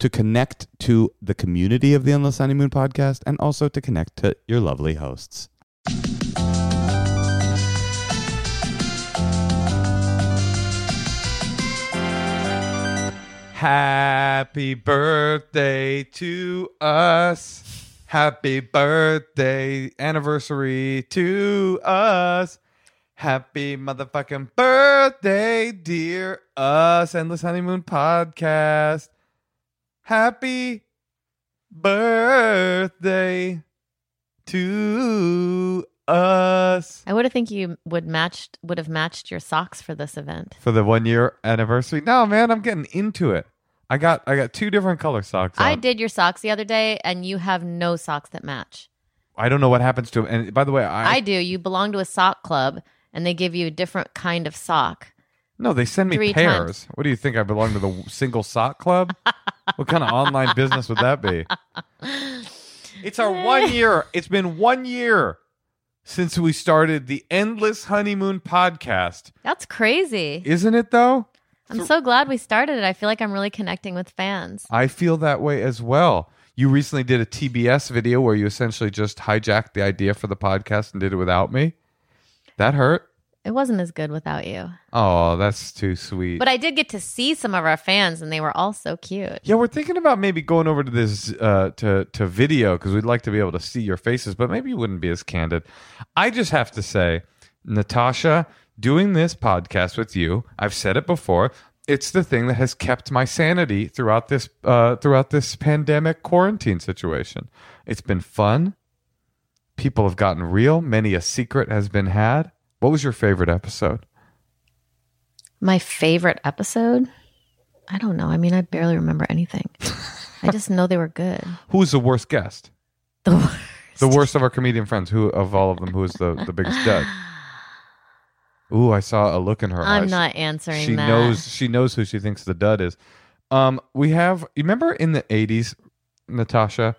to connect to the community of the Endless Honeymoon podcast and also to connect to your lovely hosts. Happy birthday to us. Happy birthday anniversary to us. Happy motherfucking birthday, dear us, Endless Honeymoon podcast. Happy birthday to us. I would have think you would have matched your socks for this event. For the 1 year anniversary. No, man, I'm getting into it. I got 2 different color socks on. I did your socks the other day and you have no socks that match. I don't know what happens to them. And by the way, I do. You belong to a sock club and they give you a different kind of sock. No, they send me 3 pairs. Times. What do you think? I belong to the single sock club? What kind of online business would that be? It's our 1 year. It's been 1 year since we started the Endless Honeymoon podcast. That's crazy. Isn't it, though? I'm so glad we started it. I feel like I'm really connecting with fans. I feel that way as well. You recently did a TBS video where you essentially just hijacked the idea for the podcast and did it without me. That hurt. It wasn't as good without you. Oh, that's too sweet. But I did get to see some of our fans, and they were all so cute. Yeah, we're thinking about maybe going over to this to video because we'd like to be able to see your faces, but maybe you wouldn't be as candid. I just have to say, Natasha, doing this podcast with you, I've said it before, it's the thing that has kept my sanity throughout this pandemic quarantine situation. It's been fun. People have gotten real. Many a secret has been had. What was your favorite episode? My favorite episode? I don't know. I mean, I barely remember anything. I just know they were good. Who was the worst guest? The worst of our comedian friends. Who of all of them? Who was the biggest dud? Ooh, I saw a look in her eyes. I'm not answering that. She knows who she thinks the dud is. We have. You remember in the 80s, Natasha?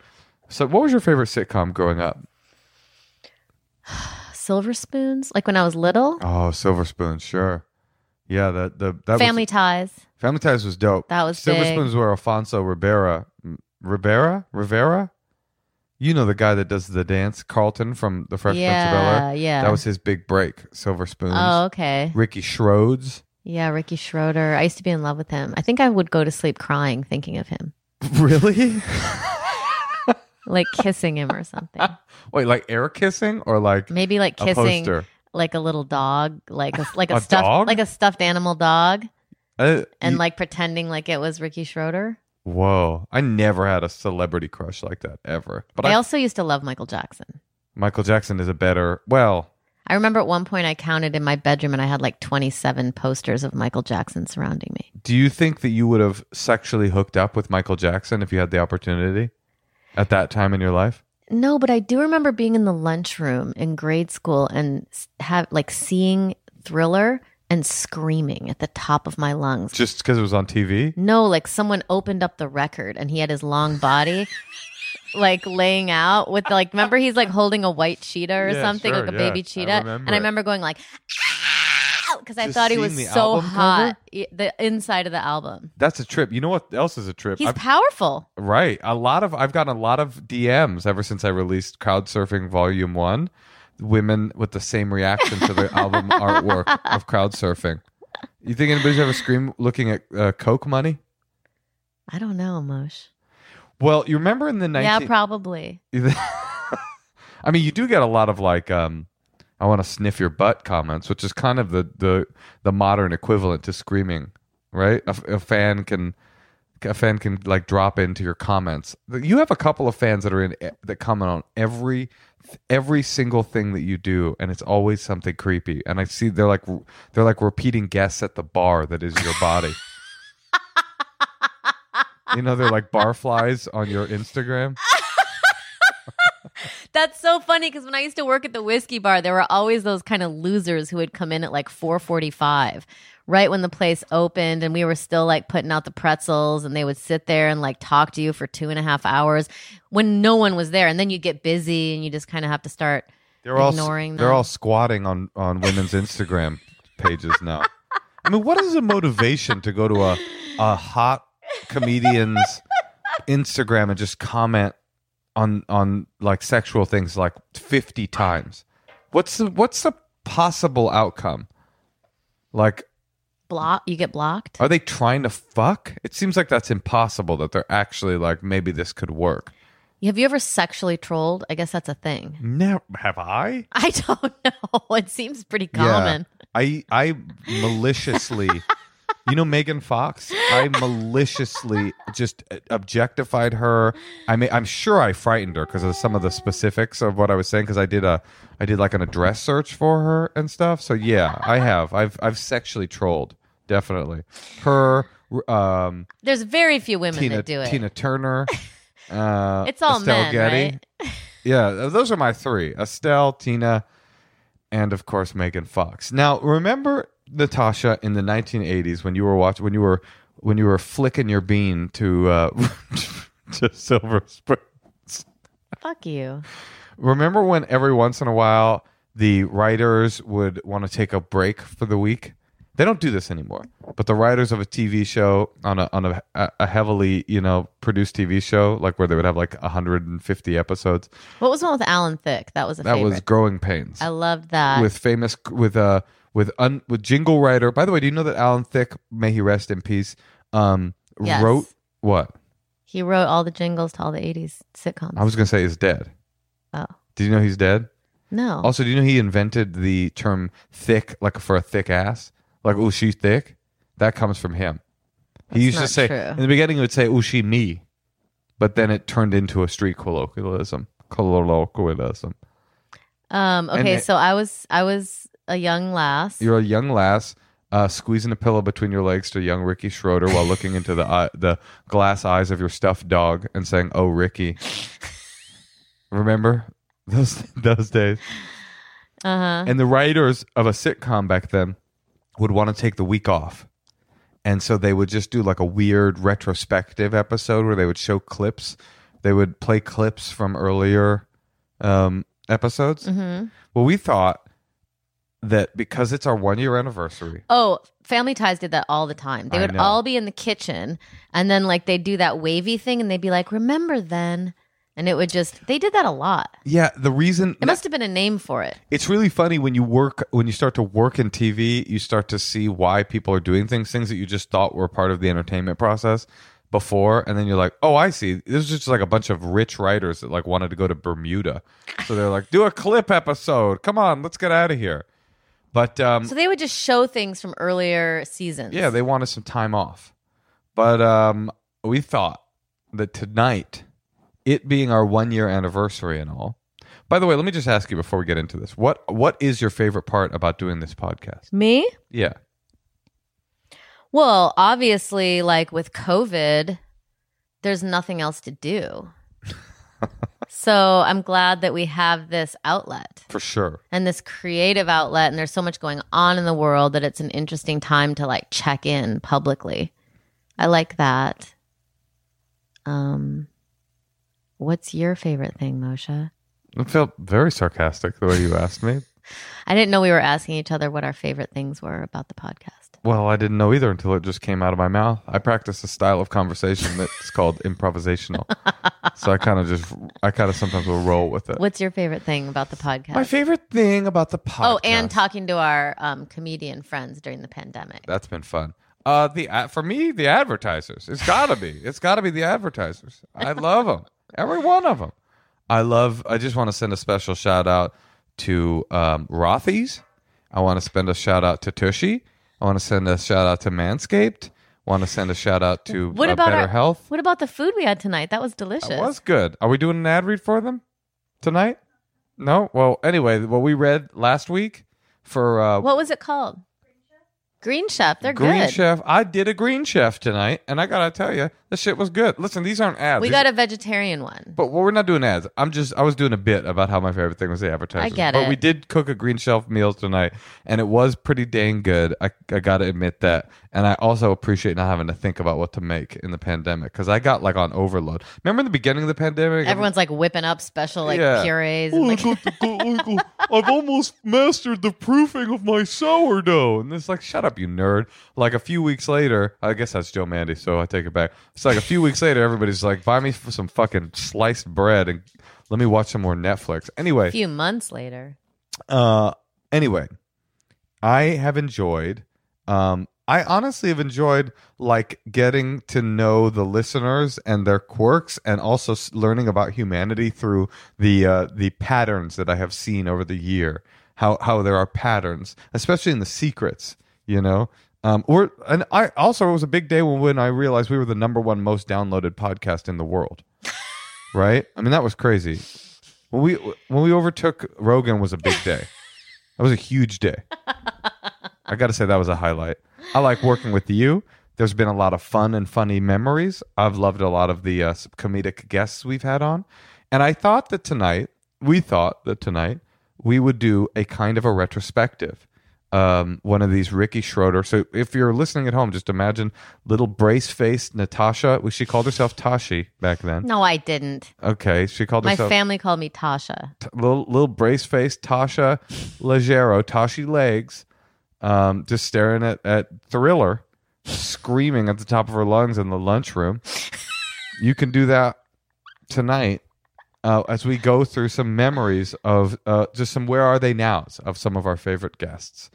So, what was your favorite sitcom growing up? Silver Spoons, like when I was little. Oh, Silver Spoons, sure. Yeah, that Family Ties. Family Ties was dope. That was Silver big. Spoons were Alfonso Rivera. You know the guy that does the dance, Carlton from the Fresh Prince of Bel-Air. Yeah, that was his big break. Silver Spoons. Oh, okay. Ricky Schroeder. I used to be in love with him. I think I would go to sleep crying thinking of him. Really? Like kissing him or something. Wait, like air kissing or like maybe like kissing a like a little dog, like a stuffed dog? Like a stuffed animal dog, and like pretending like it was Ricky Schroeder. Whoa! I never had a celebrity crush like that ever. But I also used to love Michael Jackson. Michael Jackson is a better well. I remember at one point I counted in my bedroom and I had like 27 posters of Michael Jackson surrounding me. Do you think that you would have sexually hooked up with Michael Jackson if you had the opportunity at that time in your life? No, but I do remember being in the lunchroom in grade school and seeing Thriller and screaming at the top of my lungs. Just because it was on TV? No, like someone opened up the record and he had his long body like laying out with like, remember he's like holding a white cheetah or something, sure, like a baby cheetah. I remember going like, because I thought he was so hot. The inside of the album. That's a trip. You know what else is a trip? He's powerful. Right. I've gotten a lot of DMs ever since I released Crowdsurfing Volume 1. Women with the same reaction to the album artwork of Crowdsurfing. You think anybody's ever screamed looking at Coke money? I don't know, Moshe. Well, you remember in the 19... Yeah, probably. I mean, you do get a lot of like... I want to sniff your butt comments, which is kind of the modern equivalent to screaming, right? A fan can like drop into your comments. You have a couple of fans that comment on every single thing that you do, and it's always something creepy. And I see they're like repeating guests at the bar that is your body. You know, they're like barflies on your Instagram. That's so funny because when I used to work at the whiskey bar, there were always those kind of losers who would come in at like 4:45, right when the place opened, and we were still like putting out the pretzels, and they would sit there and like talk to you for 2.5 hours when no one was there, and then you get busy and you just kind of have to start ignoring them. They're all squatting on women's Instagram pages now. I mean, what is the motivation to go to a hot comedian's Instagram and just comment on like sexual things like 50 times? What's the possible outcome? Like you get blocked? Are they trying to fuck? It seems like that's impossible, that they're actually like, maybe this could work. Have you ever sexually trolled? I guess that's a thing. No, have I? I don't know. It seems pretty common. Yeah. I maliciously you know Megan Fox? I maliciously just objectified her. I mean, I'm sure I frightened her because of some of the specifics of what I was saying. Because I did like an address search for her and stuff. So yeah, I have. I've sexually trolled, definitely. Her. There's very few women that do it. Tina Turner. It's all Estelle men, Getty. Right? Yeah, those are my three: Estelle, Tina, and of course Megan Fox. Now remember, Natasha, in the 1980s, when you were flicking your bean to Silver Spoons. Fuck you. Remember when every once in a while the writers would want to take a break for the week? They don't do this anymore. But the writers of a TV show on a heavily, you know, produced TV show, like where they would have like 150 episodes. What was one with Alan Thicke? That was a favorite. That was Growing Pains. I loved that. With jingle writer. By the way, do you know that Alan Thicke, may he rest in peace, yes, wrote what? He wrote all the jingles to all the 80s sitcoms. I was going to say he's dead. Oh. Did you know he's dead? No. Also, do you know he invented the term thick, like for a thick ass? Like, ooh, she's thick? That comes from him. He used to say, in the beginning, he would say, ooh, she me. But then it turned into a street colloquialism. Okay, so I was a young lass. You're a young lass, squeezing a pillow between your legs to young Ricky Schroeder while looking into the glass eyes of your stuffed dog and saying, "Oh, Ricky." Remember those days? Uh-huh. And the writers of a sitcom back then would want to take the week off. And so they would just do like a weird retrospective episode where they would show clips. They would play clips from earlier episodes. Mm-hmm. Well, we thought that because it's our 1-year anniversary. Oh, Family Ties did that all the time. They would all be in the kitchen, and then like they'd do that wavy thing, and they'd be like, "Remember then?" And it would just, they did that a lot. Yeah, the reason it must have been a name for it. It's really funny when you start to work in TV, you start to see why people are doing things that you just thought were part of the entertainment process before, and then you're like, "Oh, I see. This is just like a bunch of rich writers that like wanted to go to Bermuda, so they're like, do a clip episode. Come on, let's get out of here." But so they would just show things from earlier seasons. Yeah, they wanted some time off. But we thought that tonight, it being our 1-year anniversary and all, By the way, let me just ask you before we get into this. What is your favorite part about doing this podcast? Me? Yeah. Well, obviously, like with COVID, there's nothing else to do. So I'm glad that we have this outlet. For sure. And this creative outlet. And there's so much going on in the world that it's an interesting time to like check in publicly. I like that. What's your favorite thing, Moshe? It felt very sarcastic the way you asked me. I didn't know we were asking each other what our favorite things were about the podcast. Well, I didn't know either until it just came out of my mouth. I practice a style of conversation that's called improvisational. So I kind of sometimes will roll with it. What's your favorite thing about the podcast? My favorite thing about the podcast. Oh, and talking to our comedian friends during the pandemic. That's been fun. For me, the advertisers. It's got to be the advertisers. I love them. Every one of them. I just want to send a special shout out to Rothy's. I want to send a shout out to Tushy. I want to send a shout out to Manscaped. I want to send a shout out to Better Health. What about the food we had tonight? That was delicious. It was good. Are we doing an ad read for them tonight? No? Well, anyway, what we read last week for... what was it called? Green Chef. They're good. Green Chef. I did a Green Chef tonight, and I got to tell you, this shit was good. Listen, these aren't ads. We got a vegetarian one. But well, we're not doing ads. I was doing a bit about how my favorite thing was the advertisers. I get it. But we did cook a Green Chef meal tonight, and it was pretty dang good. I got to admit that. And I also appreciate not having to think about what to make in the pandemic, because I got like on overload. Remember in the beginning of the pandemic? Everyone's like whipping up special purees. And, I've almost mastered the proofing of my sourdough. And it's like, shut up, you nerd. Like a few weeks later, I guess that's Joe Mandy, so I take it back. It's like a few weeks later, everybody's like, buy me some fucking sliced bread and let me watch some more Netflix. Anyway. A few months later. Anyway, I have enjoyed, I honestly have enjoyed like getting to know the listeners and their quirks, and also learning about humanity through the patterns that I have seen over the year. How there are patterns, especially in the secrets. You know, and I also, it was a big day when I realized we were the #1 most downloaded podcast in the world, right? I mean, that was crazy. When we overtook Rogan was a big day. That was a huge day. I got to say that was a highlight. I like working with you. There's been a lot of fun and funny memories. I've loved a lot of the comedic guests we've had on, and we thought that tonight we would do a kind of a retrospective. One of these Ricky Schroeder. So if you're listening at home, just imagine little brace-faced Natasha. She called herself Tashi back then. No, I didn't. Okay, she called herself... My family called me Tasha. Little brace-faced Natasha Leggero, Tashi Legs, just staring at Thriller, screaming at the top of her lungs in the lunchroom. You can do that tonight. As we go through some memories of just some Where Are They Nows of some of our favorite guests.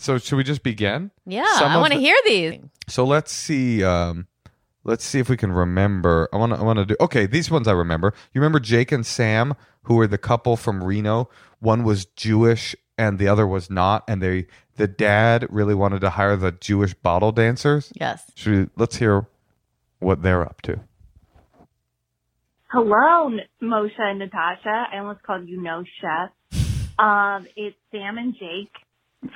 So should we just begin? Yeah, I want to hear these. So let's see. Let's see if we can remember. I want to do... Okay, these ones I remember. You remember Jake and Sam, who were the couple from Reno? One was Jewish and the other was not, and the dad really wanted to hire the Jewish bottle dancers. Yes. Let's hear what they're up to. Hello, Moshe and Natasha. I almost called you No Chef. It's Sam and Jake.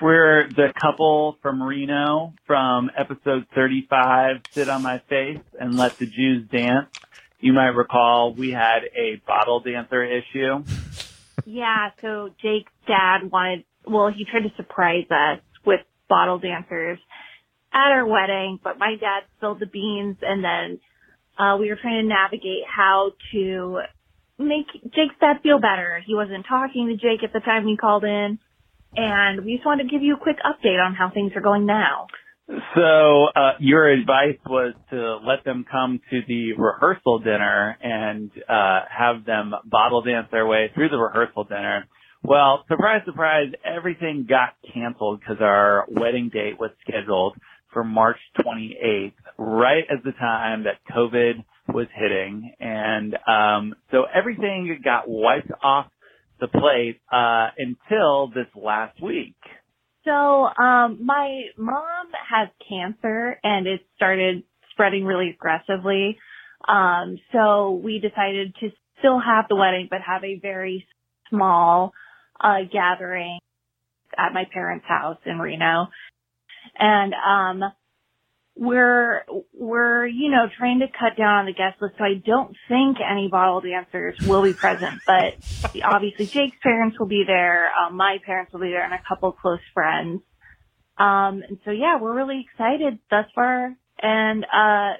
We're the couple from Reno from episode 35, Sit on My Face and Let the Jews Dance. You might recall we had a bottle dancer issue. Yeah, so Jake's dad he tried to surprise us with bottle dancers at our wedding, but my dad spilled the beans, and then we were trying to navigate how to make Jake's dad feel better. He wasn't talking to Jake at the time he called in, and we just wanted to give you a quick update on how things are going now. So your advice was to let them come to the rehearsal dinner and have them bottle dance their way through the rehearsal dinner. Well, surprise, surprise, everything got canceled because our wedding date was scheduled for March 28th, right at the time that COVID was hitting. And so everything got wiped off the plate until this last week. So my mom has cancer, and it started spreading really aggressively. So we decided to still have the wedding, but have a very small gathering at my parents' house in Reno. And we're trying to cut down on the guest list, so I don't think any bottle dancers will be present, but obviously Jake's parents will be there, my parents will be there, and a couple close friends. And so yeah, we're really excited thus far. And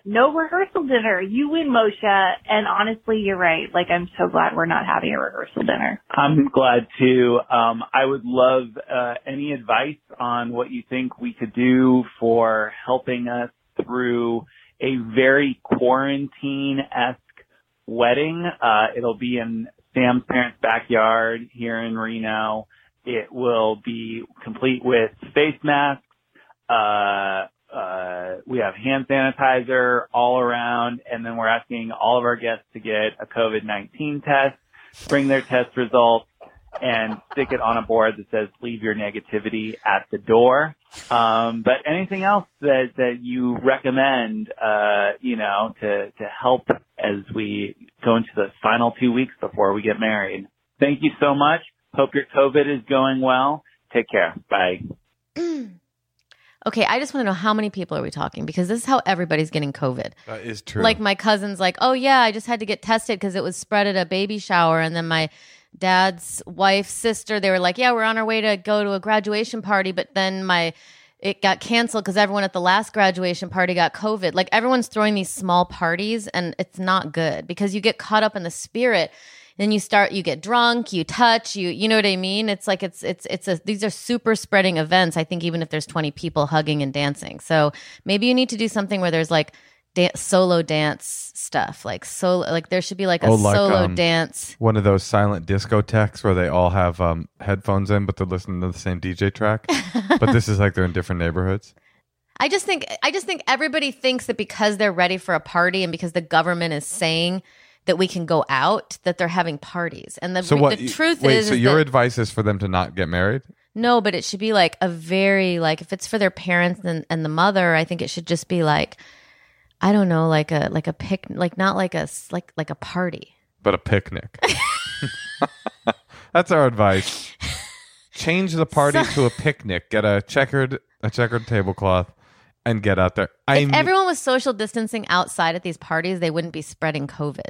no rehearsal dinner. You win, Moshe. And honestly, you're right. Like, I'm so glad we're not having a rehearsal dinner. I'm glad too. I would love any advice on what you think we could do for helping us through a very quarantine-esque wedding. It'll be in Sam's parents' backyard here in Reno. It will be complete with face masks. We have hand sanitizer all around, and then we're asking all of our guests to get a COVID-19 test, bring their test results, and stick it on a board that says, leave your negativity at the door. But anything else that you recommend, to help as we go into the final 2 weeks before we get married? Thank you so much. Hope your COVID is going well. Take care. Bye. Okay, I just want to know, how many people are we talking? Because this is how everybody's getting COVID. That is true. Like, my cousin's like, oh, yeah, I just had to get tested because it was spread at a baby shower. And then my dad's wife's sister, they were like, yeah, we're on our way to go to a graduation party. But then it got canceled because everyone at the last graduation party got COVID. Like, everyone's throwing these small parties, and it's not good because you get caught up in the spirit. Then you get drunk, you touch, you know what I mean? It's like, these are super spreading events. I think even if there's 20 people hugging and dancing. So maybe you need to do something where there's like solo dance stuff, like there should be like solo dance. One of those silent discotheques where they all have headphones in, but they're listening to the same DJ track, but this is like they're in different neighborhoods. I just think everybody thinks that because they're ready for a party and because the government is saying that we can go out, that they're having parties. And the truth is... Wait, so your advice is for them to not get married? No, but it should be like a very... Like, if it's for their parents and the mother, I think it should just be like, I don't know, like a picnic... Like, not like a party. But a picnic. That's our advice. Change the party to a picnic. Get a checkered tablecloth. And get out there. If everyone was social distancing outside at these parties, they wouldn't be spreading COVID.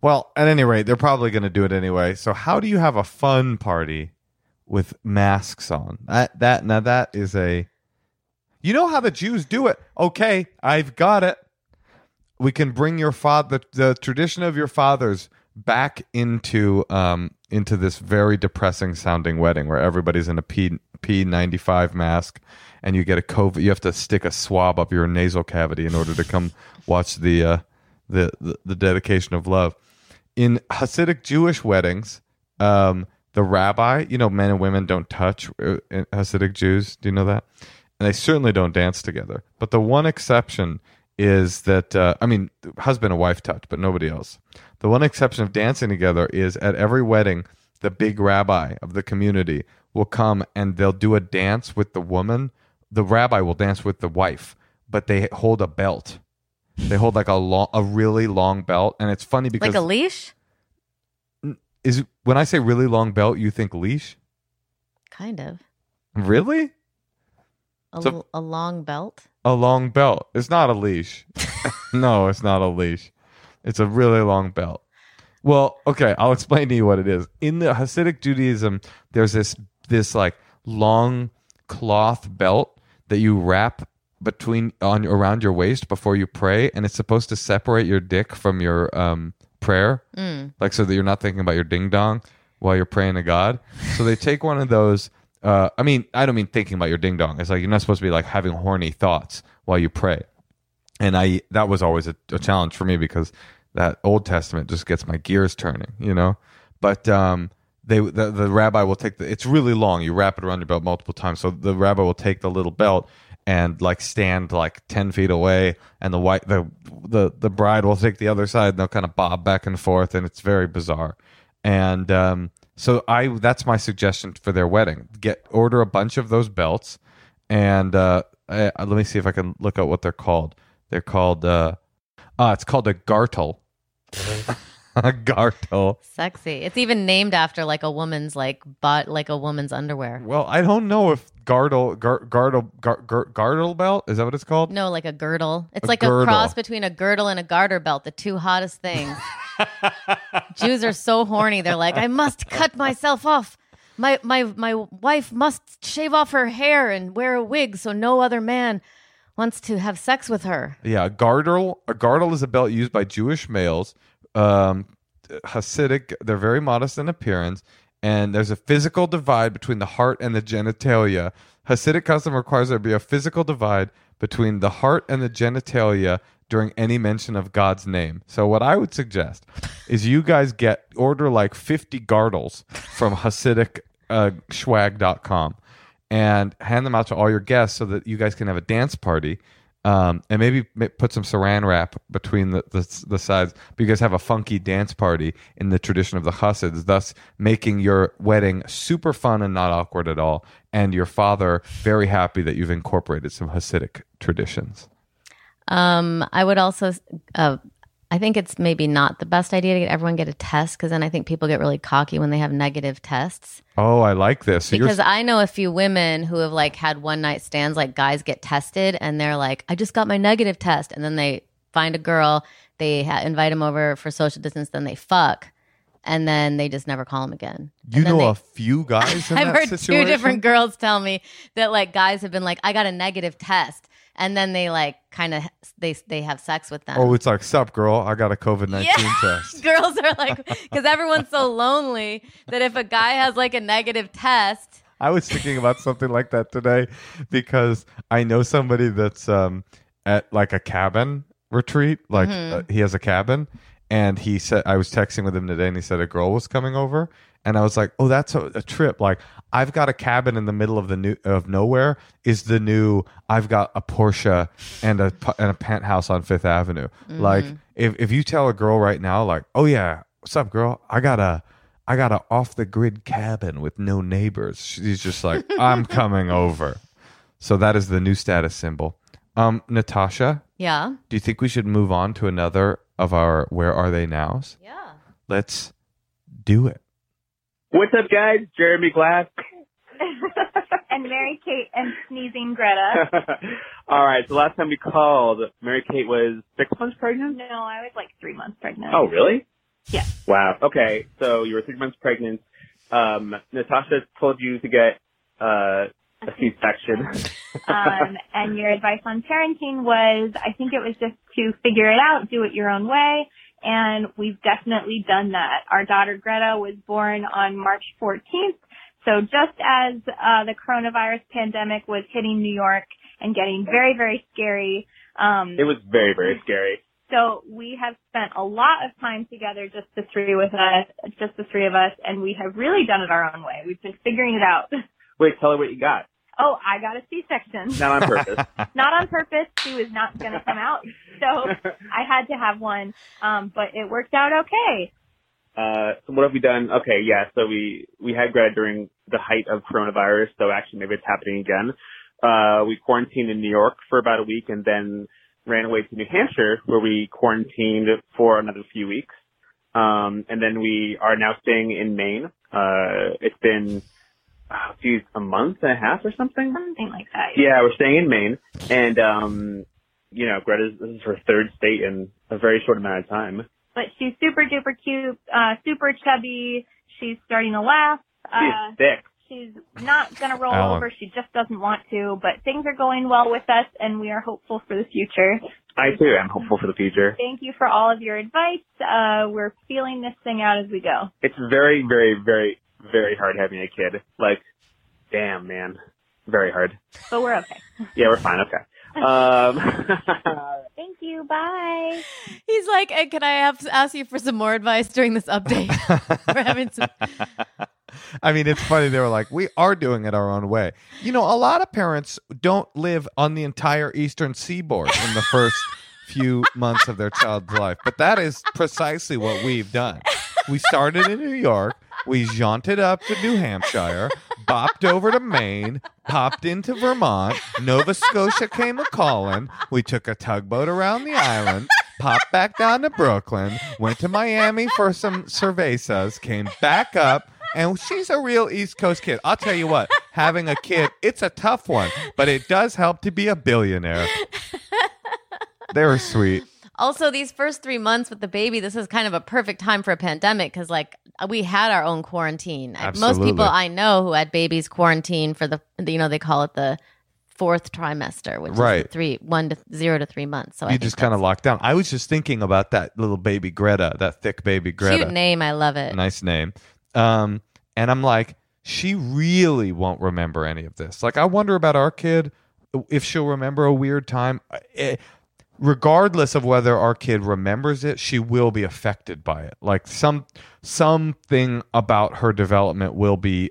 Well, at any rate, they're probably going to do it anyway. So how do you have a fun party with masks on? That is a... You know how the Jews do it. Okay, I've got it. We can bring your father, the tradition of your fathers, back into this very depressing sounding wedding where everybody's in a P95 mask, and you get a COVID. You have to stick a swab up your nasal cavity in order to come watch the dedication of love. In Hasidic Jewish weddings, the rabbi, men and women don't touch. Hasidic Jews, do you know that? And they certainly don't dance together. But the one exception is that husband and wife touch, but nobody else. The one exception of dancing together is at every wedding, the big rabbi of the community will come and they'll do a dance with the woman. The rabbi will dance with the wife, but they hold a belt. They hold like a really long belt, and it's funny because like a leash. Is when I say really long belt, you think leash? Kind of. Really? A long belt. A long belt. It's not a leash. No, it's not a leash. It's a really long belt. Well, okay, I'll explain to you what it is. In the Hasidic Judaism, there's this like long cloth belt that you wrap around your waist before you pray, and it's supposed to separate your dick from your prayer, like so that you're not thinking about your ding dong while you're praying to God. So they take one of those. I don't mean thinking about your ding dong. It's like you're not supposed to be like having horny thoughts while you pray. And that was always a challenge for me because that Old Testament just gets my gears turning, But the rabbi will take it's really long. You wrap it around your belt multiple times. So the rabbi will take the little belt and like stand like 10 feet away, and the bride will take the other side, and they'll kind of bob back and forth, and it's very bizarre. And So that's my suggestion for their wedding. Order a bunch of those belts, and let me see if I can look out what they're called. They're called it's called a Gartel. A Gartel. Sexy. It's even named after like a woman's underwear. Well, I don't know if girdle belt, is that what it's called? No, like a girdle. It's like a cross between a girdle and a garter belt, the two hottest things. Jews are so horny. They're like, I must cut myself off. My wife must shave off her hair and wear a wig so no other man wants to have sex with her. Yeah, a girdle is a belt used by Jewish males. Hasidic, they're very modest in appearance, and there's a physical divide between the heart and the genitalia. Hasidic custom requires there be a physical divide between the heart and the genitalia during any mention of God's name. So what I would suggest is you guys order like 50 girdles from HasidicSchwag.com and hand them out to all your guests so that you guys can have a dance party. And maybe put some saran wrap between the sides, but you guys have a funky dance party in the tradition of the Hasids, thus making your wedding super fun and not awkward at all, and your father very happy that you've incorporated some Hasidic traditions. I would also, I think it's maybe not the best idea to get everyone a test, because then I think people get really cocky when they have negative tests. Oh, I like this. So because I know a few women who have like had one night stands, like guys get tested and they're like, I just got my negative test. And then they find a girl, they invite them over for social distance, then they fuck. And then they just never call him again. You know a few guys in that situation? I've heard two different girls tell me that like guys have been like, I got a negative test. And then they like kind of, they have sex with them. Oh, it's like, sup, girl, I got a COVID-19 test. Girls are like, because everyone's so lonely that if a guy has like a negative test. I was thinking about something like that today, because I know somebody that's at like a cabin retreat. Like he has a cabin. And he said, I was texting with him today, and he said a girl was coming over, and I was like, "Oh, that's a trip! Like, I've got a cabin in the middle of nowhere. Is the new? I've got a Porsche and a penthouse on Fifth Avenue. Mm-hmm. Like, if you tell a girl right now, like, oh yeah, what's up, girl? I got a off the grid cabin with no neighbors. She's just like, I'm coming over. So that is the new status symbol. Natasha, yeah. Do you think we should move on to another of our Where Are They Nows? Yeah. Let's do it. What's up, guys? Jeremy Glass. And Mary-Kate and Sneezing Greta. All right. So last time we called, Mary-Kate was 6 months pregnant? No, I was like 3 months pregnant. Oh, really? Yeah. Wow. Okay. So you were 3 months pregnant. Natasha told you to get a C-section. And your advice on parenting was, I think it was just to figure it out, do it your own way. And we've definitely done that. Our daughter Greta was born on March 14th. So just as the coronavirus pandemic was hitting New York and getting very, very scary. It was very, very scary. So we have spent a lot of time together, just the three of us, and we have really done it our own way. We've been figuring it out. Wait, tell her what you got. Oh, I got a C-section. Not on purpose. Not on purpose. She was not going to come out. So I had to have one. But it worked out okay. So what have we done? Okay, yeah. So we had Greta during the height of coronavirus. So actually maybe it's happening again. We quarantined in New York for about a week and then ran away to New Hampshire where we quarantined for another few weeks. And then we are now staying in Maine. It's been... Oh, geez, a month and a half or something? Something like that. Yeah, we're staying in Maine. And, Greta's, this is her third state in a very short amount of time. But she's super duper cute, super chubby. She's starting to laugh. She's thick. She's not going to roll over. She just doesn't want to. But things are going well with us, and we are hopeful for the future. I, too, am hopeful for the future. Thank you for all of your advice. We're feeling this thing out as we go. It's very, very, very... very hard having a kid. Like, damn, man. Very hard. But we're okay. Yeah, we're fine. Okay. Thank you. Bye. He's like, hey, can I ask you for some more advice during this update? We're having some... I mean, it's funny. They were like, we are doing it our own way. You know, a lot of parents don't live on the entire Eastern Seaboard in the first few months of their child's life. But that is precisely what we've done. We started in New York. We jaunted up to New Hampshire, bopped over to Maine, popped into Vermont, Nova Scotia came a-calling, we took a tugboat around the island, popped back down to Brooklyn, went to Miami for some cervezas, came back up, and she's a real East Coast kid. I'll tell you what, having a kid, it's a tough one, but it does help to be a billionaire. They were sweet. Also, these first 3 months with the baby, this is kind of a perfect time for a pandemic because, like, we had our own quarantine. Absolutely. Most people I know who had babies quarantine for the, you know, they call it the fourth trimester, which right. is 0 to 3 months. So you just kind of locked down. I was just thinking about that little baby Greta, that thick baby Greta. Cute name. I love it. Nice name. And I'm like, she really won't remember any of this. Like, I wonder about our kid, if she'll remember a weird time. Regardless of whether our kid remembers it, she will be affected by it. Like something about her development will be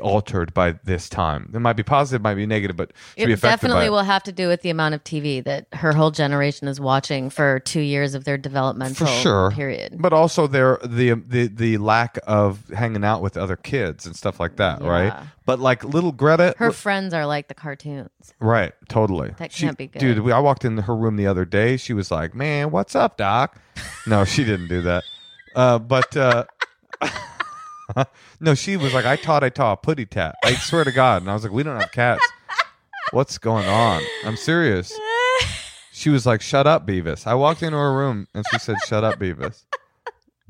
altered by this time. It might be positive, might be negative, but she'll be affected by it. It definitely will have to do with the amount of TV that her whole generation is watching for 2 years of their developmental period. But also the lack of hanging out with other kids and stuff like that, yeah. right? But like little Greta... Her friends are like the cartoons. Right, totally. That can't be good. Dude, I walked in her room the other day. She was like, man, what's up, Doc? No, she didn't do that. No, she was like, I taught putty tat. I swear to God. And I was like, we don't have cats. What's going on? I'm serious. She was like, shut up, Beavis. I walked into her room and she said, shut up, Beavis.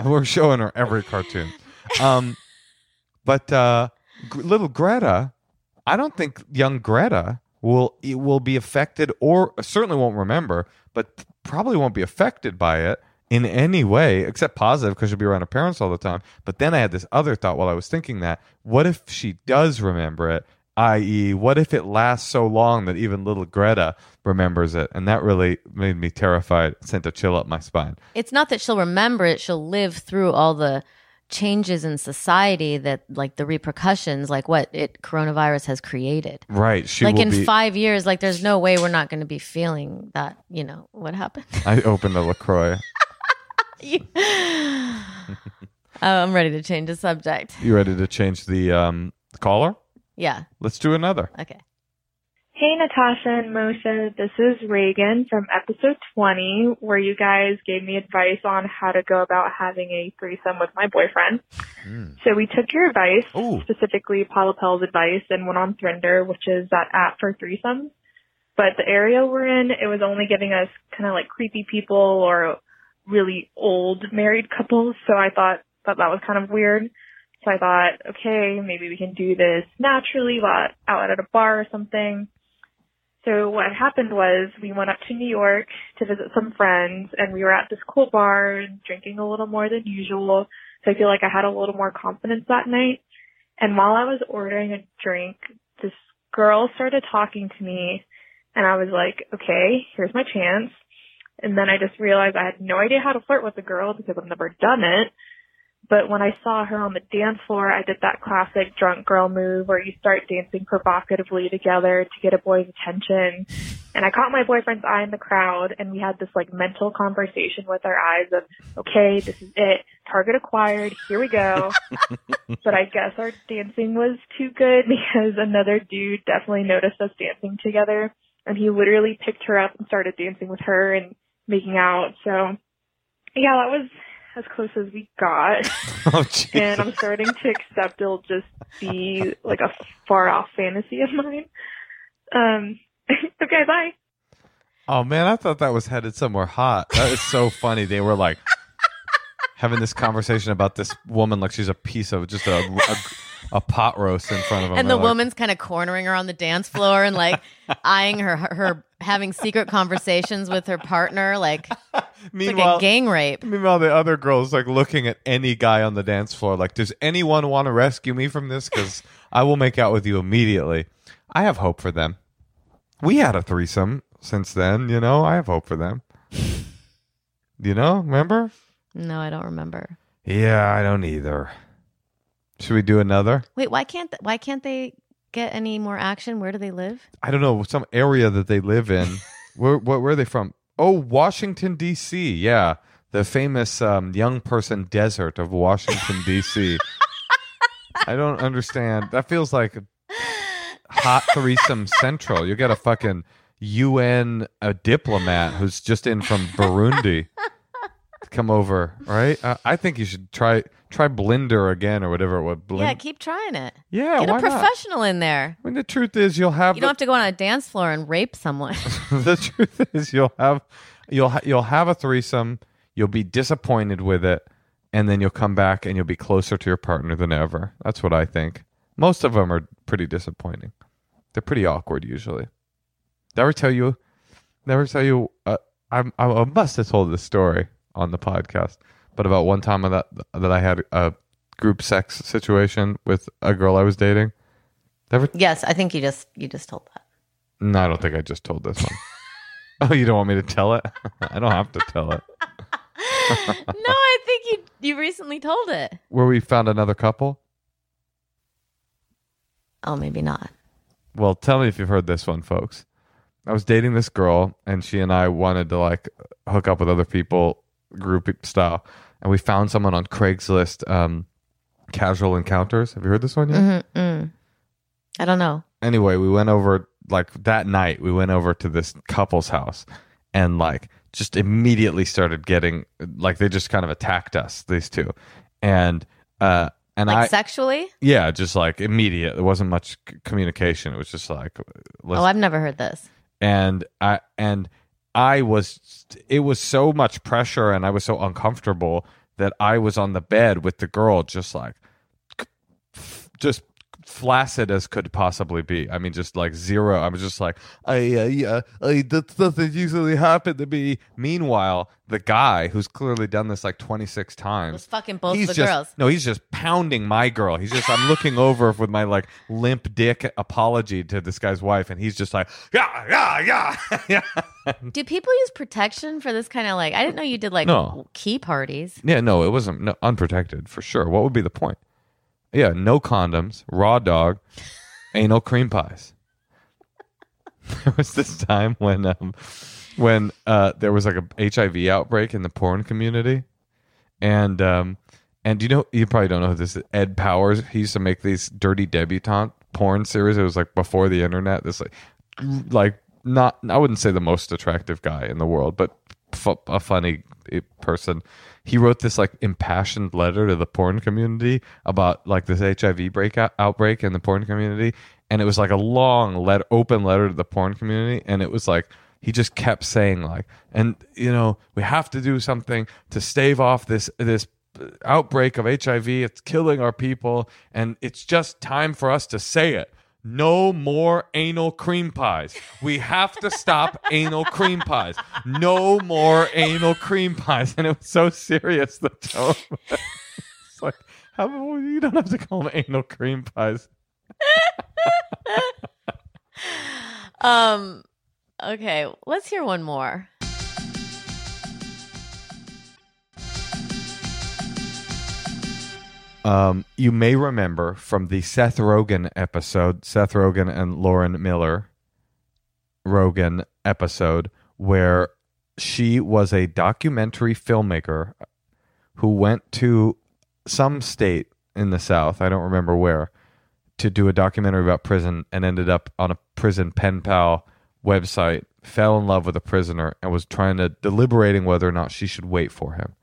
We're showing her every cartoon. Little Greta, I don't think young Greta will be affected, or certainly won't remember, but probably won't be affected by it in any way, except positive, because she'll be around her parents all the time. But then I had this other thought while I was thinking that, what if she does remember it, i.e., what if it lasts so long that even little Greta remembers it? And that really made me terrified, sent a chill up my spine. It's not that she'll remember it, she'll live through all the changes in society that, like, the repercussions, like what coronavirus has created. Right. She like will in be... 5 years, like there's no way we're not going to be feeling that, you know, what happened. I opened a LaCroix. I'm ready to change the subject. You ready to change the caller? Yeah. Let's do another. Okay. Hey, Natasha and Moshe. This is Reagan from episode 20, where you guys gave me advice on how to go about having a threesome with my boyfriend. Mm. So we took your advice, specifically Paula Pell's advice, and went on Thriller, which is that app for threesomes. But the area we're in, it was only giving us kind of like creepy people or really old married couples, so I thought that was kind of weird. So I thought, okay, maybe we can do this naturally while out at a bar or something. So what happened was we went up to New York to visit some friends, and we were at this cool bar drinking a little more than usual, so I feel like I had a little more confidence that night. And while I was ordering a drink, this girl started talking to me, and I was like, okay, here's my chance. And then I just realized I had no idea how to flirt with a girl because I've never done it. But when I saw her on the dance floor, I did that classic drunk girl move where you start dancing provocatively together to get a boy's attention. And I caught my boyfriend's eye in the crowd, and we had this like mental conversation with our eyes of, okay, this is it. Target acquired. Here we go. But I guess our dancing was too good because another dude definitely noticed us dancing together, and he literally picked her up and started dancing with her and making out. So, yeah, that was as close as we got. Oh, Jesus. And I'm starting to accept it'll just be like a far-off fantasy of mine. Okay, bye. Oh, man, I thought that was headed somewhere hot. That is so funny. They were like having this conversation about this woman like she's a piece of just a pot roast in front of them. And the woman's kind of cornering her on the dance floor and like eyeing her having secret conversations with her partner, like meanwhile, like a gang rape. Meanwhile, the other girl's like looking at any guy on the dance floor like, does anyone want to rescue me from this? Because I will make out with you immediately. I have hope for them. We had a threesome since then, you know. I have hope for them. Do you know? Remember? No, I don't remember. Yeah, I don't either. Should we do another? Wait, why can't they get any more action? Where do they live? I don't know. Some area that they live in. Where are they from? Oh, Washington, D.C. Yeah. the famous young person desert of Washington, D.C. I don't understand. That feels like hot threesome central. You got a fucking UN diplomat who's just in from Burundi to come over, right? I think you should try Blender again or whatever it was. Yeah, keep trying it. Yeah, get a professional in there. I mean, the truth is you don't have to go on a dance floor and rape someone. The truth is you'll have a threesome. You'll be disappointed with it, and then you'll come back and you'll be closer to your partner than ever. That's what I think. Most of them are pretty disappointing. They're pretty awkward usually. Never tell you. I must have told this story on the podcast, but about one time that I had a group sex situation with a girl I was dating. Yes, I think you just told that. No, I don't think I just told this one. Oh, you don't want me to tell it? I don't have to tell it. No, I think you recently told it. Where we found another couple? Oh, maybe not. Well, tell me if you've heard this one, folks. I was dating this girl, and she and I wanted to like hook up with other people, group style. And we found someone on Craigslist, Casual Encounters. Have you heard this one yet? Mm-hmm, I don't know. Anyway, we went over, like that night, we went over to this couple's house and like just immediately started getting, like they just kind of attacked us, these two. And like sexually? Yeah, just like immediate. There wasn't much communication. It was just like... Listen. Oh, I've never heard this. And I was... It was so much pressure and I was so uncomfortable that I was on the bed with the girl just like... Just flaccid as could possibly be. I mean, just like zero. I was just like, that doesn't usually happen to me. Meanwhile... The guy who's clearly done this like 26 times. He's fucking both the girls. No, he's just pounding my girl. He's just, I'm looking over with my like limp dick apology to this guy's wife. And he's just like, yeah. Do people use protection for this kind of like, I didn't know you did like key parties. Yeah, no, it wasn't unprotected for sure. What would be the point? Yeah, no condoms, raw dog, anal cream pies. There was this time when there was like a HIV outbreak in the porn community, and you probably don't know who this is. Ed Powers, he used to make these dirty debutante porn series. It was like before the internet. This like not, I wouldn't say the most attractive guy in the world, but a funny person. He wrote this like impassioned letter to the porn community about like this HIV outbreak in the porn community, and it was like a long open letter to the porn community, and it was like. He just kept saying like, and you know, we have to do something to stave off this outbreak of HIV. It's killing our people. And it's just time for us to say it. No more anal cream pies. We have to stop anal cream pies. No more anal cream pies. And it was so serious. The tone. It's like, you don't have to call them anal cream pies. Okay, let's hear one more. You may remember from the Seth Rogen episode, Seth Rogen and Lauren Miller Rogen episode, where she was a documentary filmmaker who went to some state in the South, I don't remember where, to do a documentary about prison and ended up on a prison pen pal website, fell in love with a prisoner, and was deliberating whether or not she should wait for him.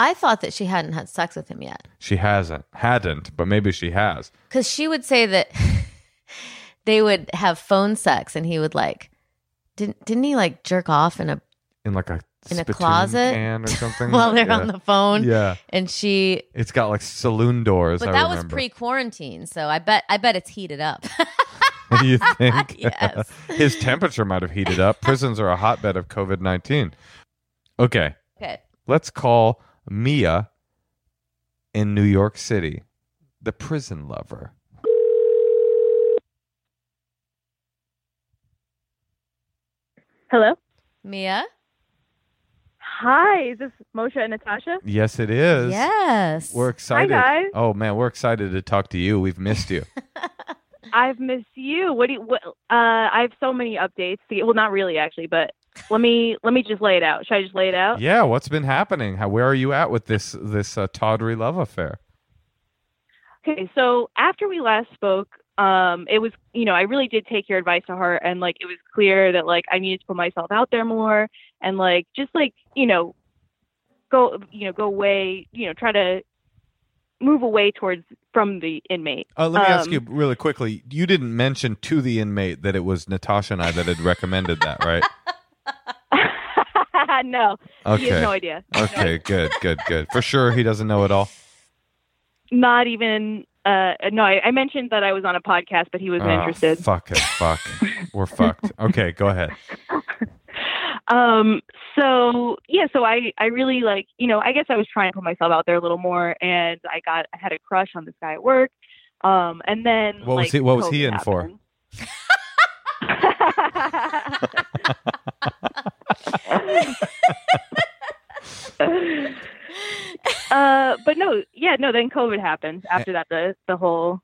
I thought that she hadn't had sex with him yet. She hadn't, but maybe she has. Because she would say that they would have phone sex, and he would like, didn't he like jerk off in a closet can or something while they're on the phone? Yeah, and it's got like saloon doors. But that was pre-quarantine, so I bet it's heated up. You think? Yes. His temperature might have heated up. Prisons are a hotbed of COVID-19. Okay. Let's call Mia in New York City, the prison lover. Hello? Mia? Hi, is this Moshe and Natasha? Yes, it is. Yes. We're excited. Hi, guys. Oh, man, we're excited to talk to you. We've missed you. I've missed you. I have so many updates. Well, not really, actually, but Let me just lay it out. Should I just lay it out? Yeah. What's been happening? Where are you at with this tawdry love affair? Okay. So after we last spoke, it was, I really did take your advice to heart, and it was clear that I needed to put myself out there more, and go away, try to move away from the inmate. Let me ask you really quickly. You didn't mention to the inmate that it was Natasha and I that had recommended that, right? No. Okay. He has no idea. Okay, good. For sure he doesn't know at all? Not even... no, I mentioned that I was on a podcast, but he wasn't interested. Fuck. We're fucked. Okay, go ahead. So I really I guess I was trying to put myself out there a little more, and I had a crush on this guy at work. And then what was he in for? But no, yeah, no. Then COVID happened. After that, the whole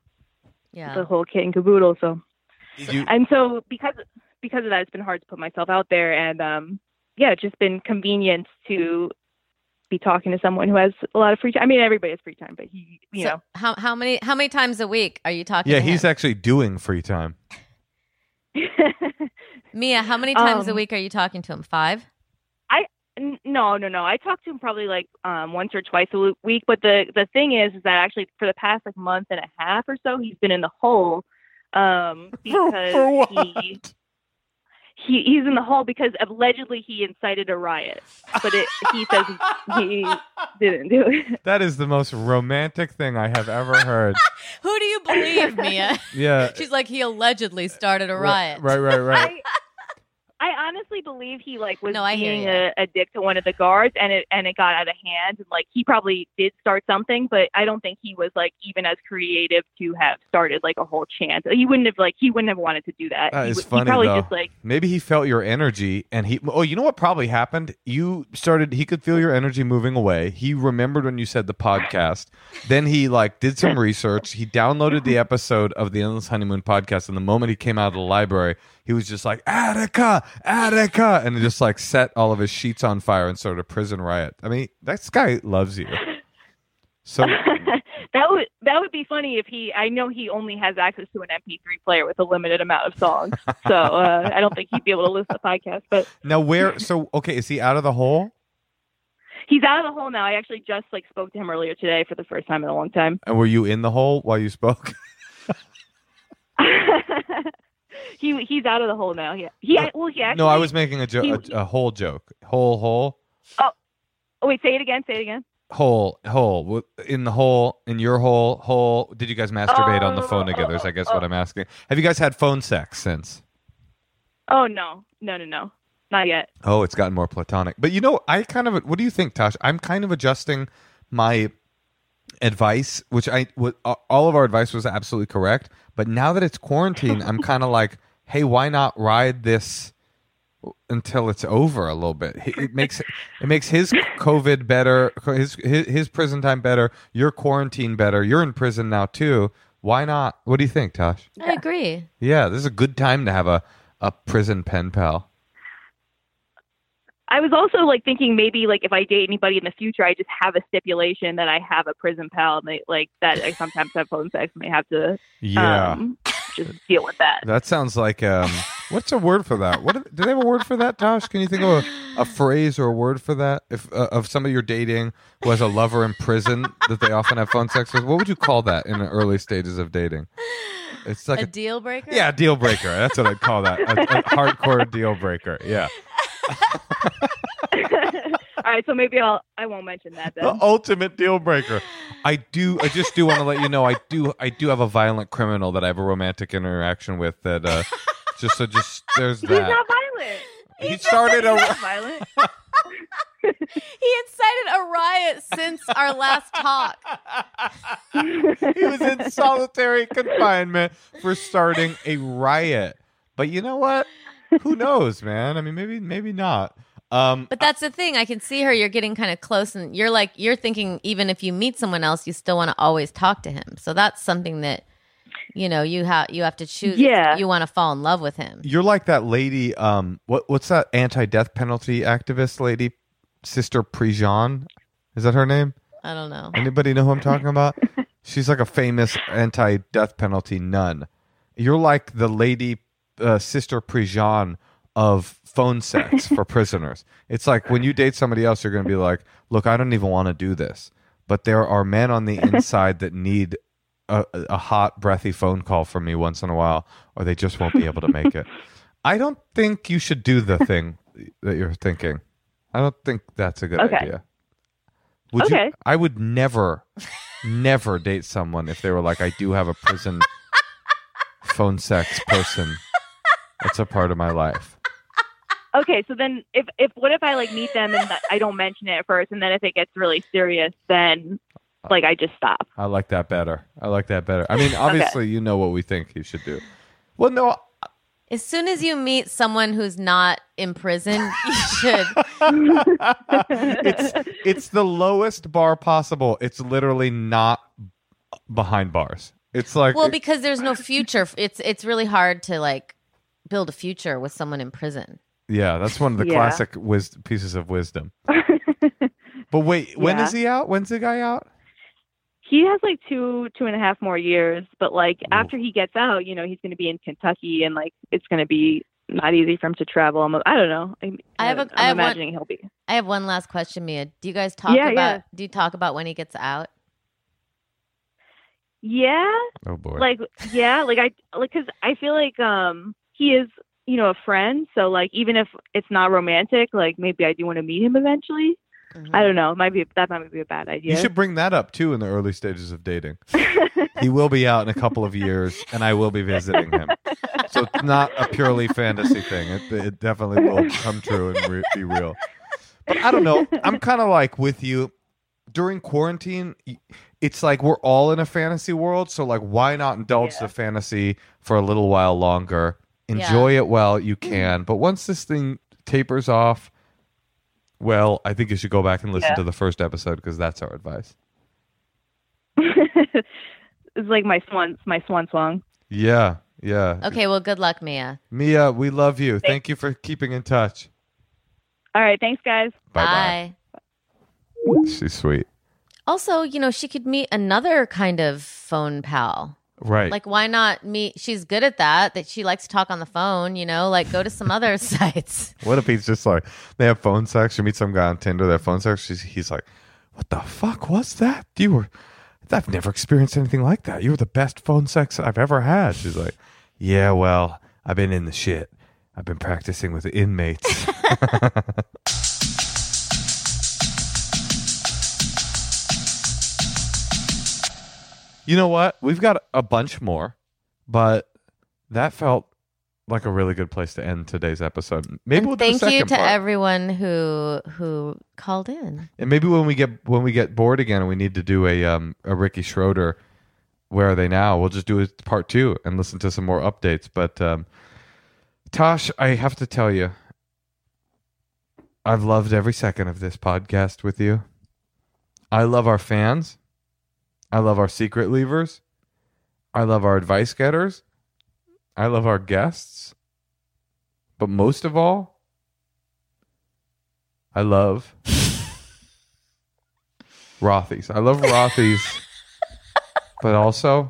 kit and caboodle. Because of that, it's been hard to put myself out there, and it's just been convenient to be talking to someone who has a lot of free time. I mean, everybody has free time, but he, you know, how many times a week are you talking? Yeah, to him? He's actually doing free time. Mia, how many times a week are you talking to him? 5? No. I talk to him probably once or twice a week. But the thing is that actually for the past month and a half or so, he's been in the hole because he's in the hole because allegedly he incited a riot. But he says he didn't do it. That is the most romantic thing I have ever heard. Who do you believe, Mia? Yeah, she's like, he allegedly started a riot. Right. I honestly believe he was being a dick to one of the guards, and it got out of hand, and he probably did start something, but I don't think he was even as creative to have started a whole chant. He wouldn't have wanted to do that. That is funny though. Maybe he felt your energy, and you know what probably happened? He could feel your energy moving away. He remembered when you said the podcast. Then he did some research. He downloaded the episode of the Endless Honeymoon podcast, and the moment he came out of the library, he was just like, Attica, and just set all of his sheets on fire and started a prison riot. I mean, that guy loves you. So that would be funny if he. I know he only has access to an MP3 player with a limited amount of songs, so I don't think he'd be able to listen to the podcast. But now, where? So okay, is he out of the hole? He's out of the hole now. I actually just spoke to him earlier today for the first time in a long time. And were you in the hole while you spoke? He's out of the hole now. Yeah. He actually. No, I was making a hole joke. Hole. Oh, wait. Say it again. Hole. In the hole. In your hole. Did you guys masturbate on the phone together? Is I guess what I'm asking. Have you guys had phone sex since? Oh no, not yet. Oh, it's gotten more platonic. But what do you think, Tosh? I'm kind of adjusting my advice, which all of our advice was absolutely correct, but now that it's quarantine, I'm kind of hey, why not ride this until it's over a little bit? It makes his COVID better, his prison time better, your quarantine better. You're in prison now too. Why not? What do you think, Tosh? I agree. Yeah, this is a good time to have a prison pen pal. I was also thinking maybe if I date anybody in the future, I just have a stipulation that I have a prison pal, and they that I sometimes have phone sex, and they have to just deal with that. That sounds like what's a word for that? Do they have a word for that, Tosh? Can you think of a phrase or a word for that? If of somebody you're dating who has a lover in prison that they often have phone sex with, what would you call that in the early stages of dating? It's like a deal breaker. Yeah, a deal breaker. That's what I'd call that. A hardcore deal breaker. Yeah. All right, so maybe I won't mention that then. The ultimate deal breaker. I just do want to let you know I do have a violent criminal that I have a romantic interaction with that there's that. He's not violent. He's not violent. He incited a riot since our last talk. He was in solitary confinement for starting a riot. But you know what? Who knows, man? I mean, maybe not. But that's the thing. I can see her. You're getting kind of close, and you're thinking even if you meet someone else, you still want to always talk to him. So that's something that You know, you have to choose. Yeah. You want to fall in love with him. You're like that lady. What's that anti-death penalty activist lady? Sister Prejean. Is that her name? I don't know. Anybody know who I'm talking about? She's like a famous anti-death penalty nun. You're like the lady Sister Prejean of phone sex for prisoners. It's like when you date somebody else, you're going to be like, look, I don't even want to do this. But there are men on the inside that need a hot, breathy phone call from me once in a while, or they just won't be able to make it. I don't think you should do the thing that you're thinking. I don't think that's a good idea. Would you? I would never date someone if they were like, I do have a prison phone sex person. That's a part of my life. Okay, so then what if I like meet them and I don't mention it at first, and then if it gets really serious, then like I just stop. I like that better. I mean, obviously, you know what we think you should do. Well, no. As soon as you meet someone who's not in prison, you should. It's the lowest bar possible. It's literally not behind bars. It's like, well, because there's no future. It's really hard to like build a future with someone in prison. Yeah, that's one of the classic pieces of wisdom. But wait, when is he out? When's the guy out? He has like two and a half more years, but like after he gets out, you know, he's going to be in Kentucky, and like it's going to be not easy for him to travel. I don't know. I'm imagining he'll be. I have one last question, Mia. Do you guys talk about? Yeah. Do you talk about when he gets out? Yeah. Oh boy. Like because I feel like he is, you know, a friend. So like even if it's not romantic, like maybe I do want to meet him eventually. Mm-hmm. I don't know. That might be a bad idea. You should bring that up too in the early stages of dating. He will be out in a couple of years, and I will be visiting him. So it's not a purely fantasy thing. It definitely will come true and be real. But I don't know. I'm kind of like with you. During quarantine, it's like we're all in a fantasy world. So like, why not indulge the fantasy for a little while longer? Enjoy it while you can. But once this thing tapers off. Well, I think you should go back and listen to the first episode, because that's our advice. It's like my swan song. Yeah, yeah. Okay, well, good luck, Mia. Mia, we love you. Thank you for keeping in touch. All right, thanks, guys. Bye. She's sweet. Also, you know, she could meet another kind of phone pal. Right. Like, why not meet? She's good at that she likes to talk on the phone, you know, like go to some other sites. What if he's just like, they have phone sex? You meet some guy on Tinder, they have phone sex. He's like, what the fuck was that? I've never experienced anything like that. You were the best phone sex I've ever had. She's like, yeah, well, I've been in the shit. I've been practicing with the inmates. You know what? We've got a bunch more, but that felt like a really good place to end today's episode. Maybe we'll do a second part. Thank you to everyone who called in. And maybe when we get bored again and we need to do a Ricky Schroeder, where are they now? We'll just do a part 2 and listen to some more updates. But Tosh, I have to tell you, I've loved every second of this podcast with you. I love our fans. I love our secret leavers. I love our advice getters. I love our guests. But most of all, I love Rothy's. I love Rothy's. But also,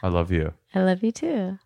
I love you. I love you too.